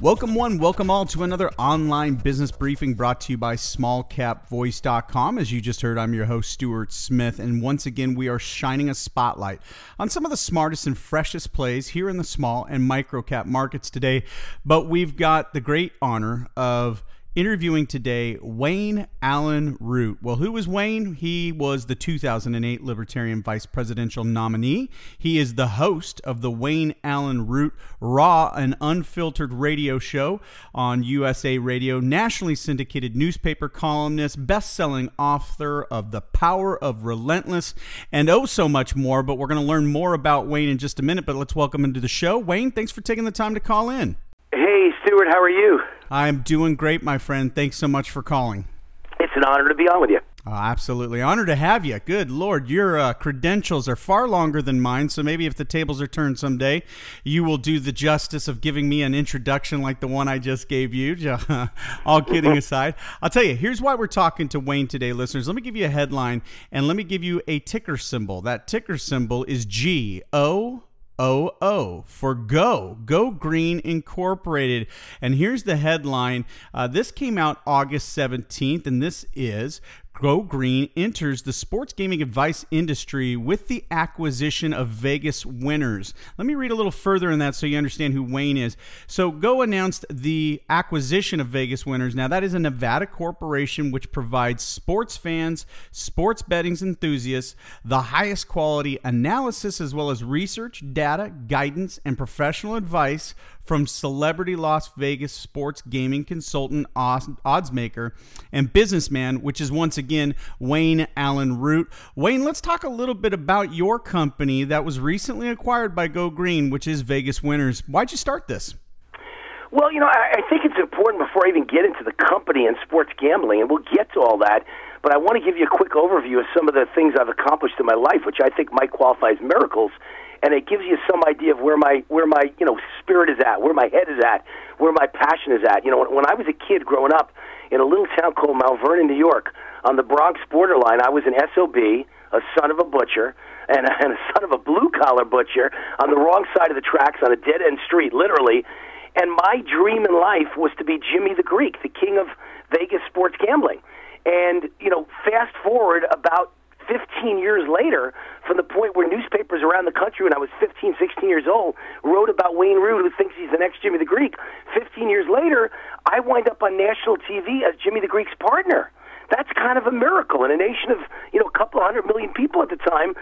Welcome one, welcome all to another online business briefing brought to you by SmallCapVoice.com. As you just heard, I'm your host, Stuart Smith, and once again, we are shining a spotlight on some of the smartest and freshest plays here in the small and micro cap markets today. But we've got the great honor of interviewing today Wayne Allyn Root. Well, who was Wayne? He was the 2008 Libertarian vice presidential nominee. He is the host of the Wayne Allyn Root Raw and Unfiltered radio show on USA Radio, nationally syndicated newspaper columnist, best-selling author of The Power of Relentless, and oh so much more. But we're going to learn more about Wayne in just a minute, but let's welcome him to the show. Wayne, thanks for taking the time to call in. Hey, Stuart, how are you? I'm doing great, my friend. Thanks so much for calling. It's an honor to be on with you. Oh, absolutely. Honor to have you. Good Lord, your credentials are far longer than mine, so maybe if the tables are turned someday, you will do the justice of giving me an introduction like the one I just gave you. All kidding aside, I'll tell you, here's why we're talking to Wayne today, listeners. Let me give you a headline, and let me give you a ticker symbol. That ticker symbol is G-O-O. GOO for Go, Go Green Incorporated. And here's the headline. This came out August 17th, and this is Go Green enters the sports gaming advice industry with the acquisition of Vegas Winners. Let me read a little further in that so you understand who Wayne is. So Go announced the acquisition of Vegas Winners. Now, that is a Nevada corporation which provides sports fans, sports betting enthusiasts, the highest quality analysis as well as research, data, guidance, and professional advice from celebrity Las Vegas sports gaming consultant, oddsmaker, and businessman, which is once again Wayne Allyn Root. Wayne, let's talk a little bit about your company that was recently acquired by Go Green, which is Vegas Winners. Why'd you start this? Well, you know, I think it's important before I even get into the company and sports gambling, and we'll get to all that, but I want to give you a quick overview of some of the things I've accomplished in my life, which I think might qualify as miracles. And it gives you some idea of where my spirit is at, where my head is at, where my passion is at. You know, when I was a kid growing up in a little town called Mount Vernon, New York, on the Bronx borderline, I was an SOB, a son of a butcher, and a son of a blue-collar butcher on the wrong side of the tracks on a dead-end street, literally. And my dream in life was to be Jimmy the Greek, the king of Vegas sports gambling. And, you know, fast forward about 15 years later, from the point where newspapers around the country when I was 15, 16 years old wrote about Wayne Root, who thinks he's the next Jimmy the Greek, 15 years later, I wind up on national TV as Jimmy the Greek's partner. That's kind of a miracle. In a nation of, a couple hundred million people at the time,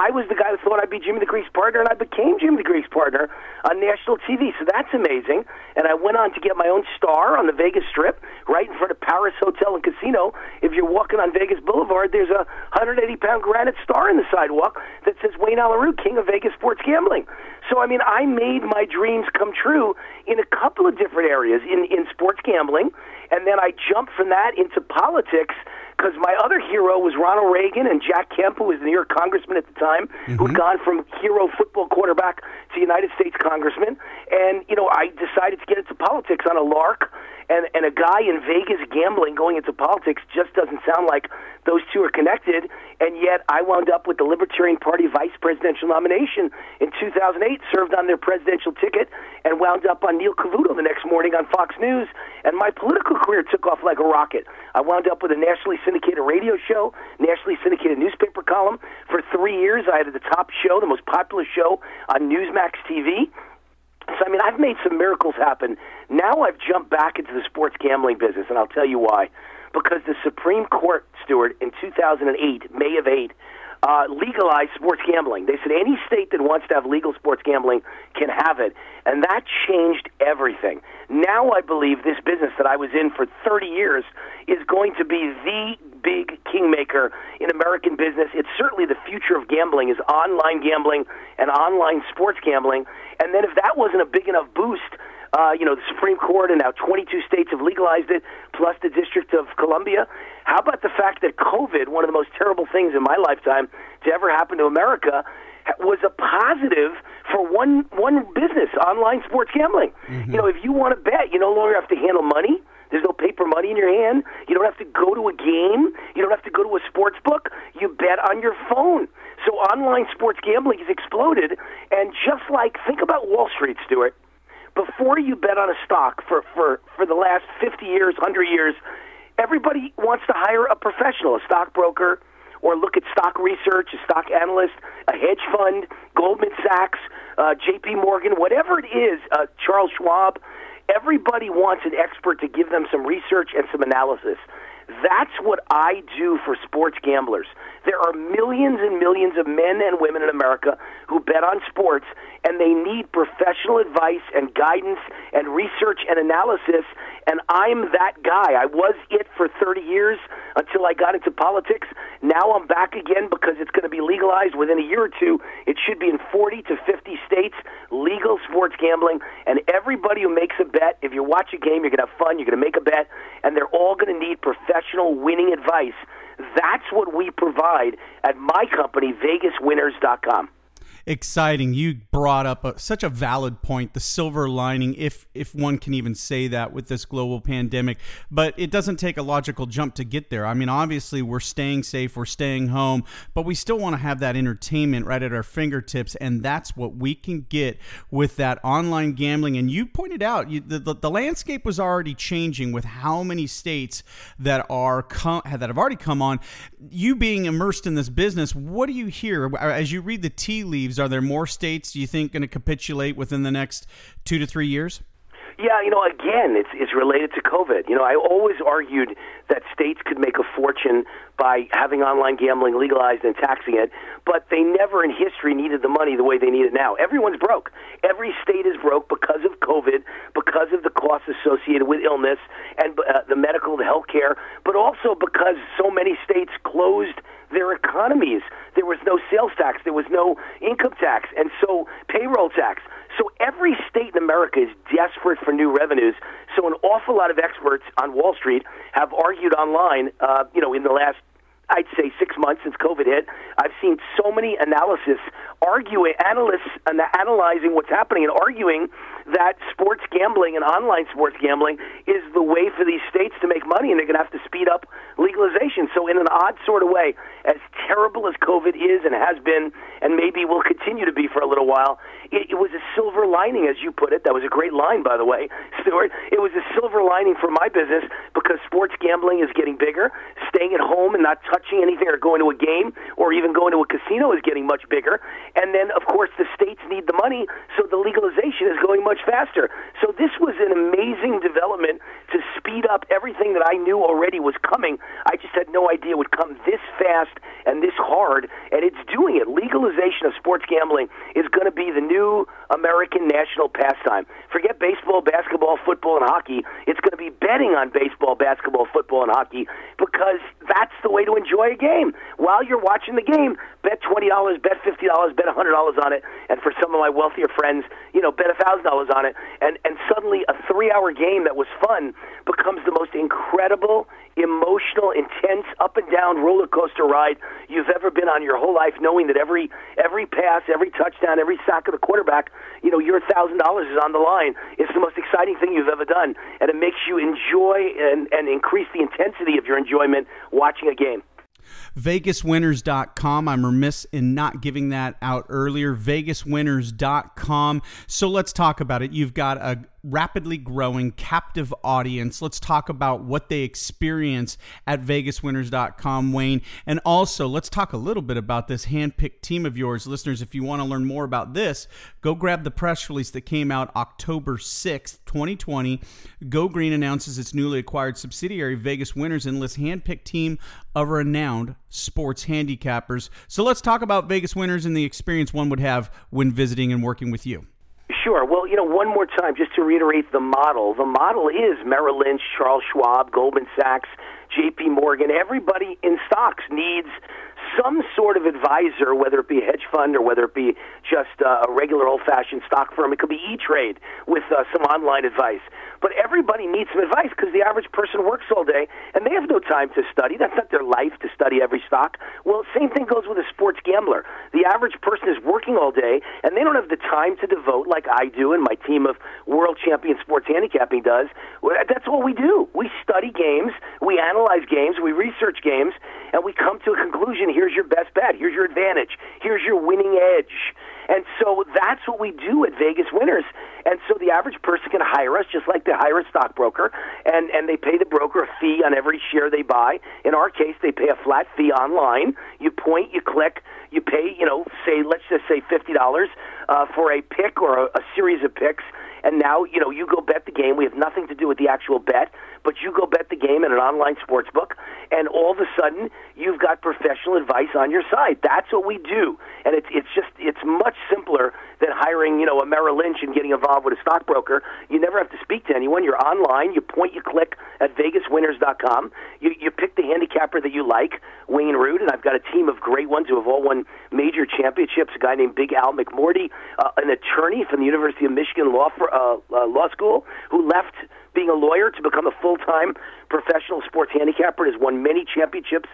I was the guy who thought I'd be Jimmy the Greek's partner, and I became Jimmy the Greek's partner on national TV. So that's amazing. And I went on to get my own star on the Vegas Strip, right in front of Paris Hotel and Casino. If you're walking on Vegas Boulevard, there's a 180-pound granite star in the sidewalk that says Wayne Allyn Root, King of Vegas Sports Gambling. So, I mean, I made my dreams come true in a couple of different areas, in sports gambling, and then I jumped from that into politics because my other hero was Ronald Reagan and Jack Kemp, who was the New York congressman at the time, who'd gone from hero football quarterback to United States congressman. And, I decided to get into politics on a lark, and a guy in Vegas gambling going into politics just doesn't sound like those two are connected, and yet I wound up with the Libertarian Party vice presidential nomination in 2008, served on their presidential ticket, and wound up on Neil Cavuto the next morning on Fox News, and my political career took off like a rocket. I wound up with a nationally syndicated radio show, nationally syndicated newspaper column. For 3 years, I had the top show, the most popular show on Newsmax TV. So, I mean, I've made some miracles happen. Now I've jumped back into the sports gambling business, and I'll tell you why. Because the Supreme Court, Stuart, in 2008, May of 8, legalized sports gambling. They said any state that wants to have legal sports gambling can have it. And that changed everything. Now I believe this business that I was in for 30 years is going to be the big kingmaker in American business. It's certainly the future of gambling is online gambling and online sports gambling. And then if that wasn't a big enough boost, the Supreme Court and now 22 states have legalized it, plus the District of Columbia. How about the fact that COVID, one of the most terrible things in my lifetime to ever happen to America, was a positive for online sports gambling. Mm-hmm. You know, if you want to bet, you no longer have to handle money. There's no paper money in your hand. You don't have to go to a game. You don't have to go to a sports book. You bet on your phone. So online sports gambling has exploded. And just like, think about Wall Street, Stuart. Before you bet on a stock for the last 50 years, 100 years, everybody wants to hire a professional, a stockbroker, or look at stock research, a stock analyst, a hedge fund, Goldman Sachs, J.P. Morgan, whatever it is, Charles Schwab. Everybody wants an expert to give them some research and some analysis. That's what I do for sports gamblers. There are millions and millions of men and women in America who bet on sports, and they need professional advice and guidance and research and analysis, and I'm that guy. I was it for 30 years until I got into politics. Now I'm back again because it's going to be legalized within a year or two. It should be in 40 to 50 states, legal sports gambling, and everybody who makes a bet, if you watch a game, you're going to have fun, you're going to make a bet, and they're all going to need professional winning advice. That's what we provide at my company, VegasWinners.com. Exciting. You brought up such a valid point, the silver lining, if one can even say that, with this global pandemic. But it doesn't take a logical jump to get there. I mean, obviously, we're staying safe, we're staying home, but we still want to have that entertainment right at our fingertips, and that's what we can get with that online gambling. And you pointed out the landscape was already changing with how many states that have already come on. You being immersed in this business, what do you hear as you read the tea leaves? Are there more states, do you think, going to capitulate within the next 2 to 3 years? Yeah, you know, again, it's related to COVID. You know, I always argued that states could make a fortune by having online gambling legalized and taxing it, but they never in history needed the money the way they need it now. Everyone's broke. Every state is broke because of COVID, because of the costs associated with illness and the medical, the health care, but also because so many states closed their economies. There was no sales tax. There was no income tax, and so payroll tax. So every state in America is desperate for new revenues. So an awful lot of experts on Wall Street have argued online, in the last, I'd say, 6 months since COVID hit. I've seen so many analysts analyzing what's happening and arguing that sports gambling and online sports gambling is the way for these states to make money, and they're going to have to speed up legalization. So in an odd sort of way, as terrible as COVID is and has been and maybe will continue to be for a little while, it was a silver lining, as you put it. That was a great line, by the way, Stuart. It was a silver lining for my business because sports gambling is getting bigger. Staying at home and not touching anything or going to a game or even going to a casino is getting much bigger. And then, of course, the states need the money, so the legalization is going much faster. So this was an amazing development to speed up everything that I knew already was coming. I just had no idea it would come this fast and this hard, and it's doing it. Legalization of sports gambling is going to be the new American national pastime. Forget baseball, basketball, football, and hockey. It's going to be betting on baseball, basketball, football, and hockey because that's the way to enjoy a game. While you're watching the game, bet $20, bet $50, bet $100 on it, and for some of my wealthier friends, bet $1,000 on it, and suddenly a 3-hour game that was fun becomes the most incredible, emotional, intense, up and down roller coaster ride you've ever been on your whole life, knowing that every pass, every touchdown, every sack of the quarterback, your $1,000 is on the line. It's the most exciting thing you've ever done, and it makes you enjoy and increase the intensity of your enjoyment watching a game. VegasWinners.com. I'm remiss in not giving that out earlier. VegasWinners.com. So let's talk about it. You've got a rapidly growing captive audience. Let's talk about what they experience at VegasWinners.com, Wayne. And also, let's talk a little bit about this handpicked team of yours. Listeners, if you want to learn more about this, go grab the press release that came out October 6th, 2020. Go Green announces its newly acquired subsidiary, Vegas Winners, enlists handpicked team of renowned sports handicappers. So let's talk about Vegas Winners and the experience one would have when visiting and working with you. Sure. Well, one more time, just to reiterate the model. The model is Merrill Lynch, Charles Schwab, Goldman Sachs, J.P. Morgan. Everybody in stocks needs some sort of advisor, whether it be a hedge fund or whether it be just a regular old-fashioned stock firm. It could be E-Trade with some online advice. But everybody needs some advice because the average person works all day, and they have no time to study. That's not their life to study every stock. Well, same thing goes with a sports gambler. The average person is working all day, and they don't have the time to devote like I do and my team of world champion sports handicapping does. That's all we do. We study games, we analyze games, we research games, and we come to a conclusion. Here's your best bet. Here's your advantage. Here's your winning edge. And so that's what we do at Vegas Winners. And so the average person can hire us just like they hire a stockbroker, and they pay the broker a fee on every share they buy. In our case, they pay a flat fee online. You point, you click, you pay, say, let's just say $50 for a pick or a series of picks. And now, you go bet the game. We have nothing to do with the actual bet, but you go bet the game in an online sports book, and all of a sudden, you've got professional advice on your side. That's what we do. And it's much simpler than hiring, a Merrill Lynch and getting involved with a stockbroker. You never have to speak to anyone. You're online. You point, you click at VegasWinners.com. You pick the handicapper that you like, Wayne Root, and I've got a team of great ones who have all won major championships, a guy named Big Al McMorty, an attorney from the University of Michigan Law School, who left being a lawyer to become a full-time professional sports handicapper, has won many championships.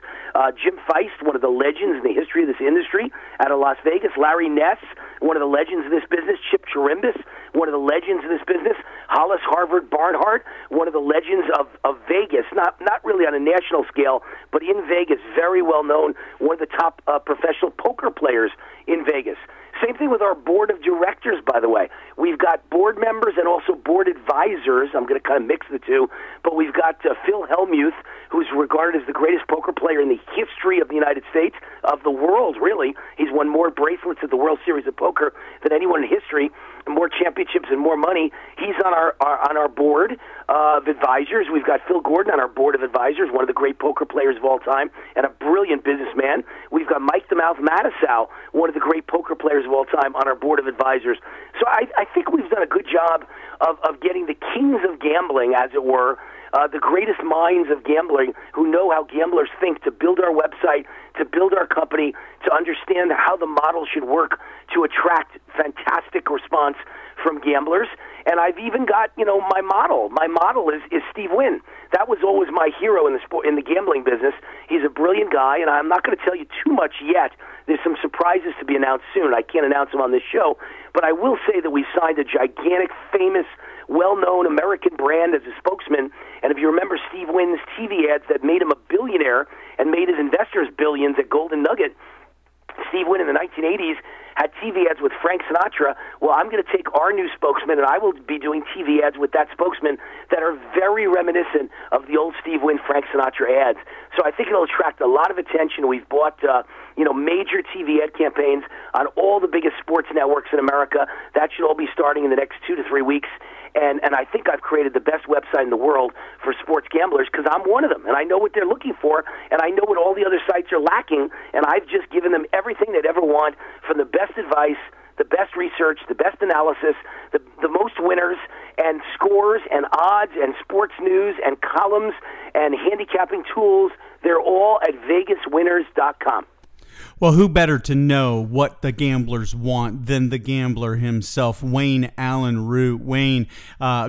Jim Feist, one of the legends in the history of this industry out of Las Vegas. Larry Ness, one of the legends in this business. Chip Chirimbis, one of the legends in this business. Hollis Harvard Barnhart, one of the legends of Vegas. Not really on a national scale, but in Vegas, very well known. One of the top professional poker players in Vegas. Same thing with our board of directors, by the way. We've got board members and also board advisors. I'm going to kind of mix the two. But we've got Phil Hellmuth, who's regarded as the greatest poker player in the history of the United States, of the world, really. He's won more bracelets at the World Series of Poker than anyone in history, and more championships and more money. He's on our board of advisors. We've got Phil Gordon on our board of advisors, one of the great poker players of all time, and a brilliant businessman. We've got Mike Mattisau, one of the great poker players of all time, on our board of advisors. So I think we've done a good job of getting the kings of gambling, as it were, the greatest minds of gambling who know how gamblers think, to build our website, to build our company, to understand how the model should work to attract fantastic response from gamblers. And I've even got, my model. My model is Steve Wynn. That was always my hero in the gambling business. He's a brilliant guy, and I'm not going to tell you too much yet. There's some surprises to be announced soon. I can't announce them on this show, but I will say that we signed a gigantic, famous, well-known American brand as a spokesman. And if you remember Steve Wynn's TV ads that made him a billionaire and made his investors billions at Golden Nugget, Steve Wynn in the 1980s had TV ads with Frank Sinatra. Well, I'm going to take our new spokesman, and I will be doing TV ads with that spokesman that are very reminiscent of the old Steve Wynn, Frank Sinatra ads. So I think it'll attract a lot of attention. We've bought, major TV ad campaigns on all the biggest sports networks in America. That should all be starting in the next 2 to 3 weeks. And I think I've created the best website in the world for sports gamblers because I'm one of them, and I know what they're looking for, and I know what all the other sites are lacking, and I've just given them everything they'd ever want, from the best advice, the best research, the best analysis, the most winners, and scores, and odds, and sports news, and columns, and handicapping tools. They're all at VegasWinners.com. Well, who better to know what the gamblers want than the gambler himself, Wayne Allyn Root. Wayne,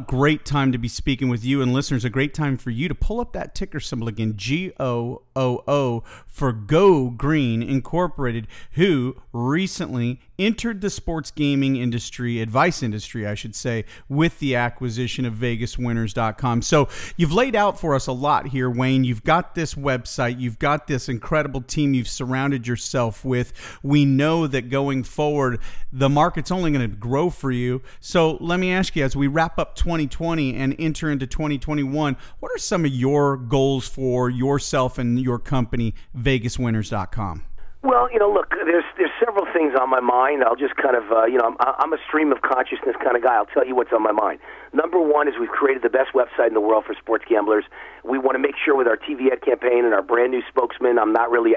great time to be speaking with you, and listeners, a great time for you to pull up that ticker symbol again, GOOO, for Go Green Incorporated, who recently entered the sports gaming industry, advice industry, I should say, with the acquisition of VegasWinners.com. So you've laid out for us a lot here, Wayne. You've got this website. You've got this incredible team you've surrounded yourself with. We know that going forward, the market's only going to grow for you. So let me ask you, as we wrap up 2020 and enter into 2021, what are some of your goals for yourself and your company, VegasWinners.com? Well, look, there's several things on my mind. I'll just kind of, I'm a stream of consciousness kind of guy. I'll tell you what's on my mind. Number one is we've created the best website in the world for sports gamblers. We want to make sure with our TV ad campaign and our brand new spokesman, I'm not really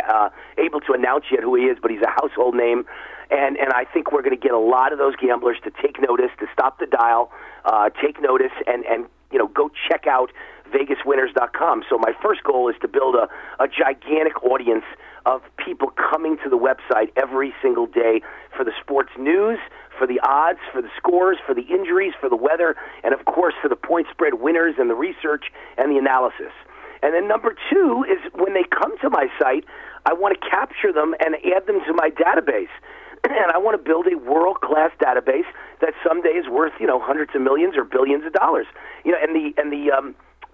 able to announce yet who he is, but he's a household name. And I think we're going to get a lot of those gamblers to take notice, to stop the dial, take notice, and go check out VegasWinners.com. So my first goal is to build a gigantic audience of people coming to the website every single day for the sports news, for the odds, for the scores, for the injuries, for the weather, and, of course, for the point spread winners and the research and the analysis. And then number two is when they come to my site, I want to capture them and add them to my database. And I want to build a world-class database that someday is worth, hundreds of millions or billions of dollars.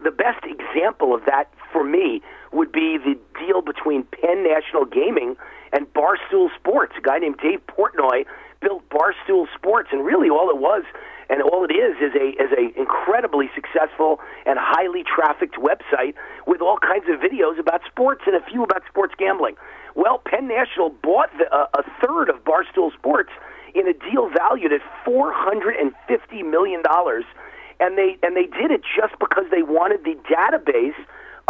The best example of that for me would be the deal between Penn National Gaming and Barstool Sports. A guy named Dave Portnoy built Barstool Sports, and really all it was and all it is a incredibly successful and highly trafficked website with all kinds of videos about sports and a few about sports gambling. Well, Penn National bought a third of Barstool Sports in a deal valued at $450 million, and they did it just because they wanted the database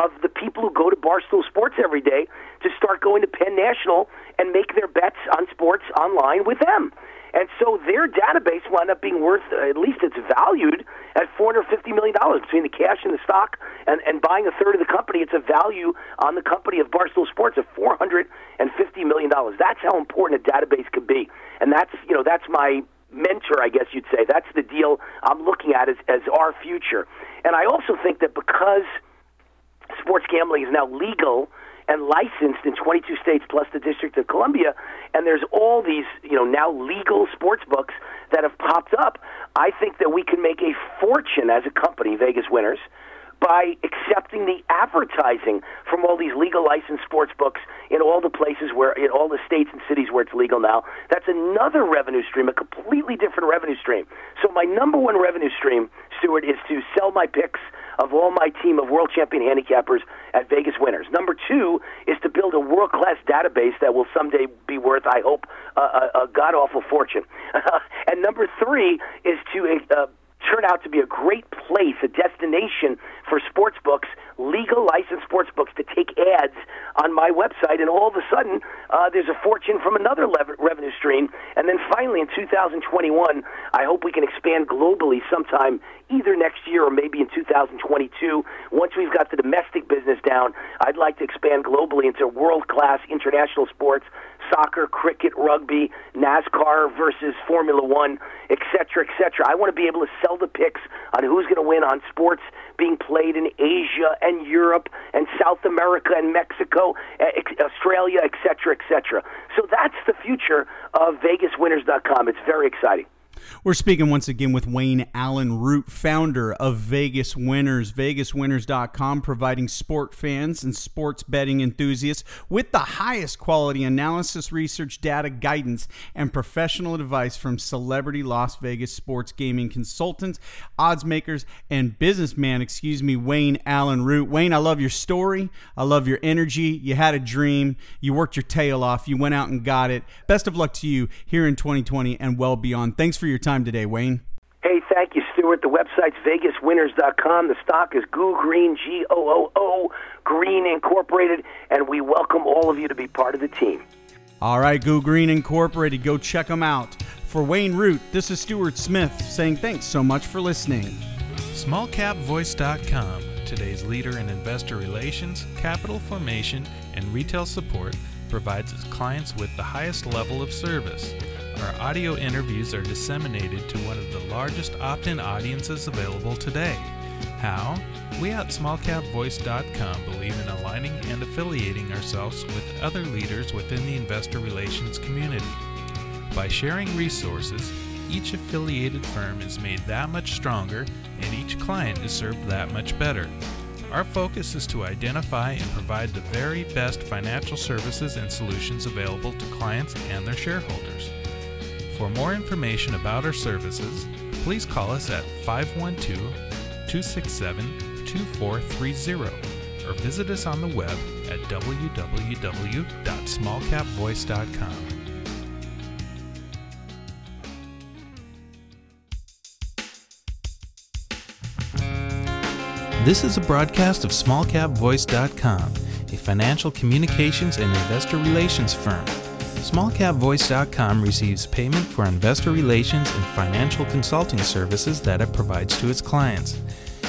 of the people who go to Barstool Sports every day to start going to Penn National and make their bets on sports online with them. And so their database wound up being worth, at least it's valued, at $450 million. Between the cash and the stock and buying a third of the company, it's a value on the company of Barstool Sports of $450 million. That's how important a database could be. And that's my mentor, I guess you'd say. That's the deal I'm looking at as our future. And I also think that because sports gambling is now legal and licensed in 22 states plus the District of Columbia, and there's all these, now legal sports books that have popped up, I think that we can make a fortune as a company, Vegas Winners, by accepting the advertising from all these legal licensed sports books in all the places in all the states and cities where it's legal now. That's another revenue stream, a completely different revenue stream. So my number one revenue stream, Stuart, is to sell my picks of all my team of world champion handicappers at Vegas Winners. Number two is to build a world-class database that will someday be worth, I hope, a god-awful fortune. And number three is to turn out to be a great place, a destination for sports books, legal licensed sports books, to take ads on my website, and all of a sudden there's a fortune from another revenue stream. And then finally, in 2021, I hope we can expand globally sometime either next year or maybe in 2022. Once we've got the domestic business down, I'd like to expand globally into world-class international sports, soccer, cricket, rugby, NASCAR versus Formula One, et cetera, et cetera. I want to be able to sell the picks on who's going to win on sports being played in Asia and Europe and South America and Mexico, Australia, et cetera, et cetera. So that's the future of VegasWinners.com. It's very exciting. We're speaking once again with Wayne Allyn Root, founder of Vegas Winners, VegasWinners.com, providing sport fans and sports betting enthusiasts with the highest quality analysis, research, data, guidance, and professional advice from celebrity Las Vegas sports gaming consultants, odds makers, and businessman, Wayne Allyn Root. Wayne, I love your story. I love your energy. You had a dream. You worked your tail off. You went out and got it. Best of luck to you here in 2020 and well beyond. Thanks for your time today, Wayne. Hey, thank you, Stuart. The website's VegasWinners.com. The stock is Go Green, GOOO, Green Incorporated, and we welcome all of you to be part of the team. All right, Go Green Incorporated. Go check them out. For Wayne Root, this is Stuart Smith saying thanks so much for listening. SmallCapVoice.com, today's leader in investor relations, capital formation, and retail support, provides its clients with the highest level of service. Our audio interviews are disseminated to one of the largest opt-in audiences available today. How? We at SmallCapVoice.com believe in aligning and affiliating ourselves with other leaders within the investor relations community. By sharing resources, each affiliated firm is made that much stronger and each client is served that much better. Our focus is to identify and provide the very best financial services and solutions available to clients and their shareholders. For more information about our services, please call us at 512-267-2430 or visit us on the web at www.smallcapvoice.com. This is a broadcast of SmallCapVoice.com, a financial communications and investor relations firm. SmallCapVoice.com receives payment for investor relations and financial consulting services that it provides to its clients.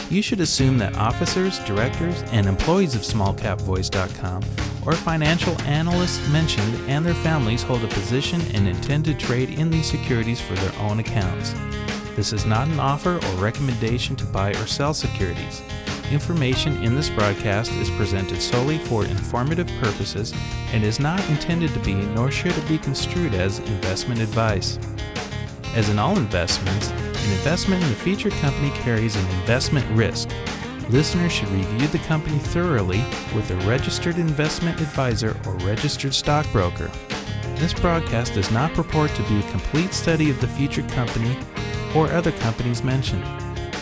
You should assume that officers, directors, and employees of SmallCapVoice.com or financial analysts mentioned and their families hold a position and intend to trade in these securities for their own accounts. This is not an offer or recommendation to buy or sell securities. Information in this broadcast is presented solely for informative purposes and is not intended to be, nor should it be construed as, investment advice. As in all investments, an investment in a featured company carries an investment risk. Listeners should review the company thoroughly with a registered investment advisor or registered stockbroker. This broadcast does not purport to be a complete study of the featured company or other companies mentioned.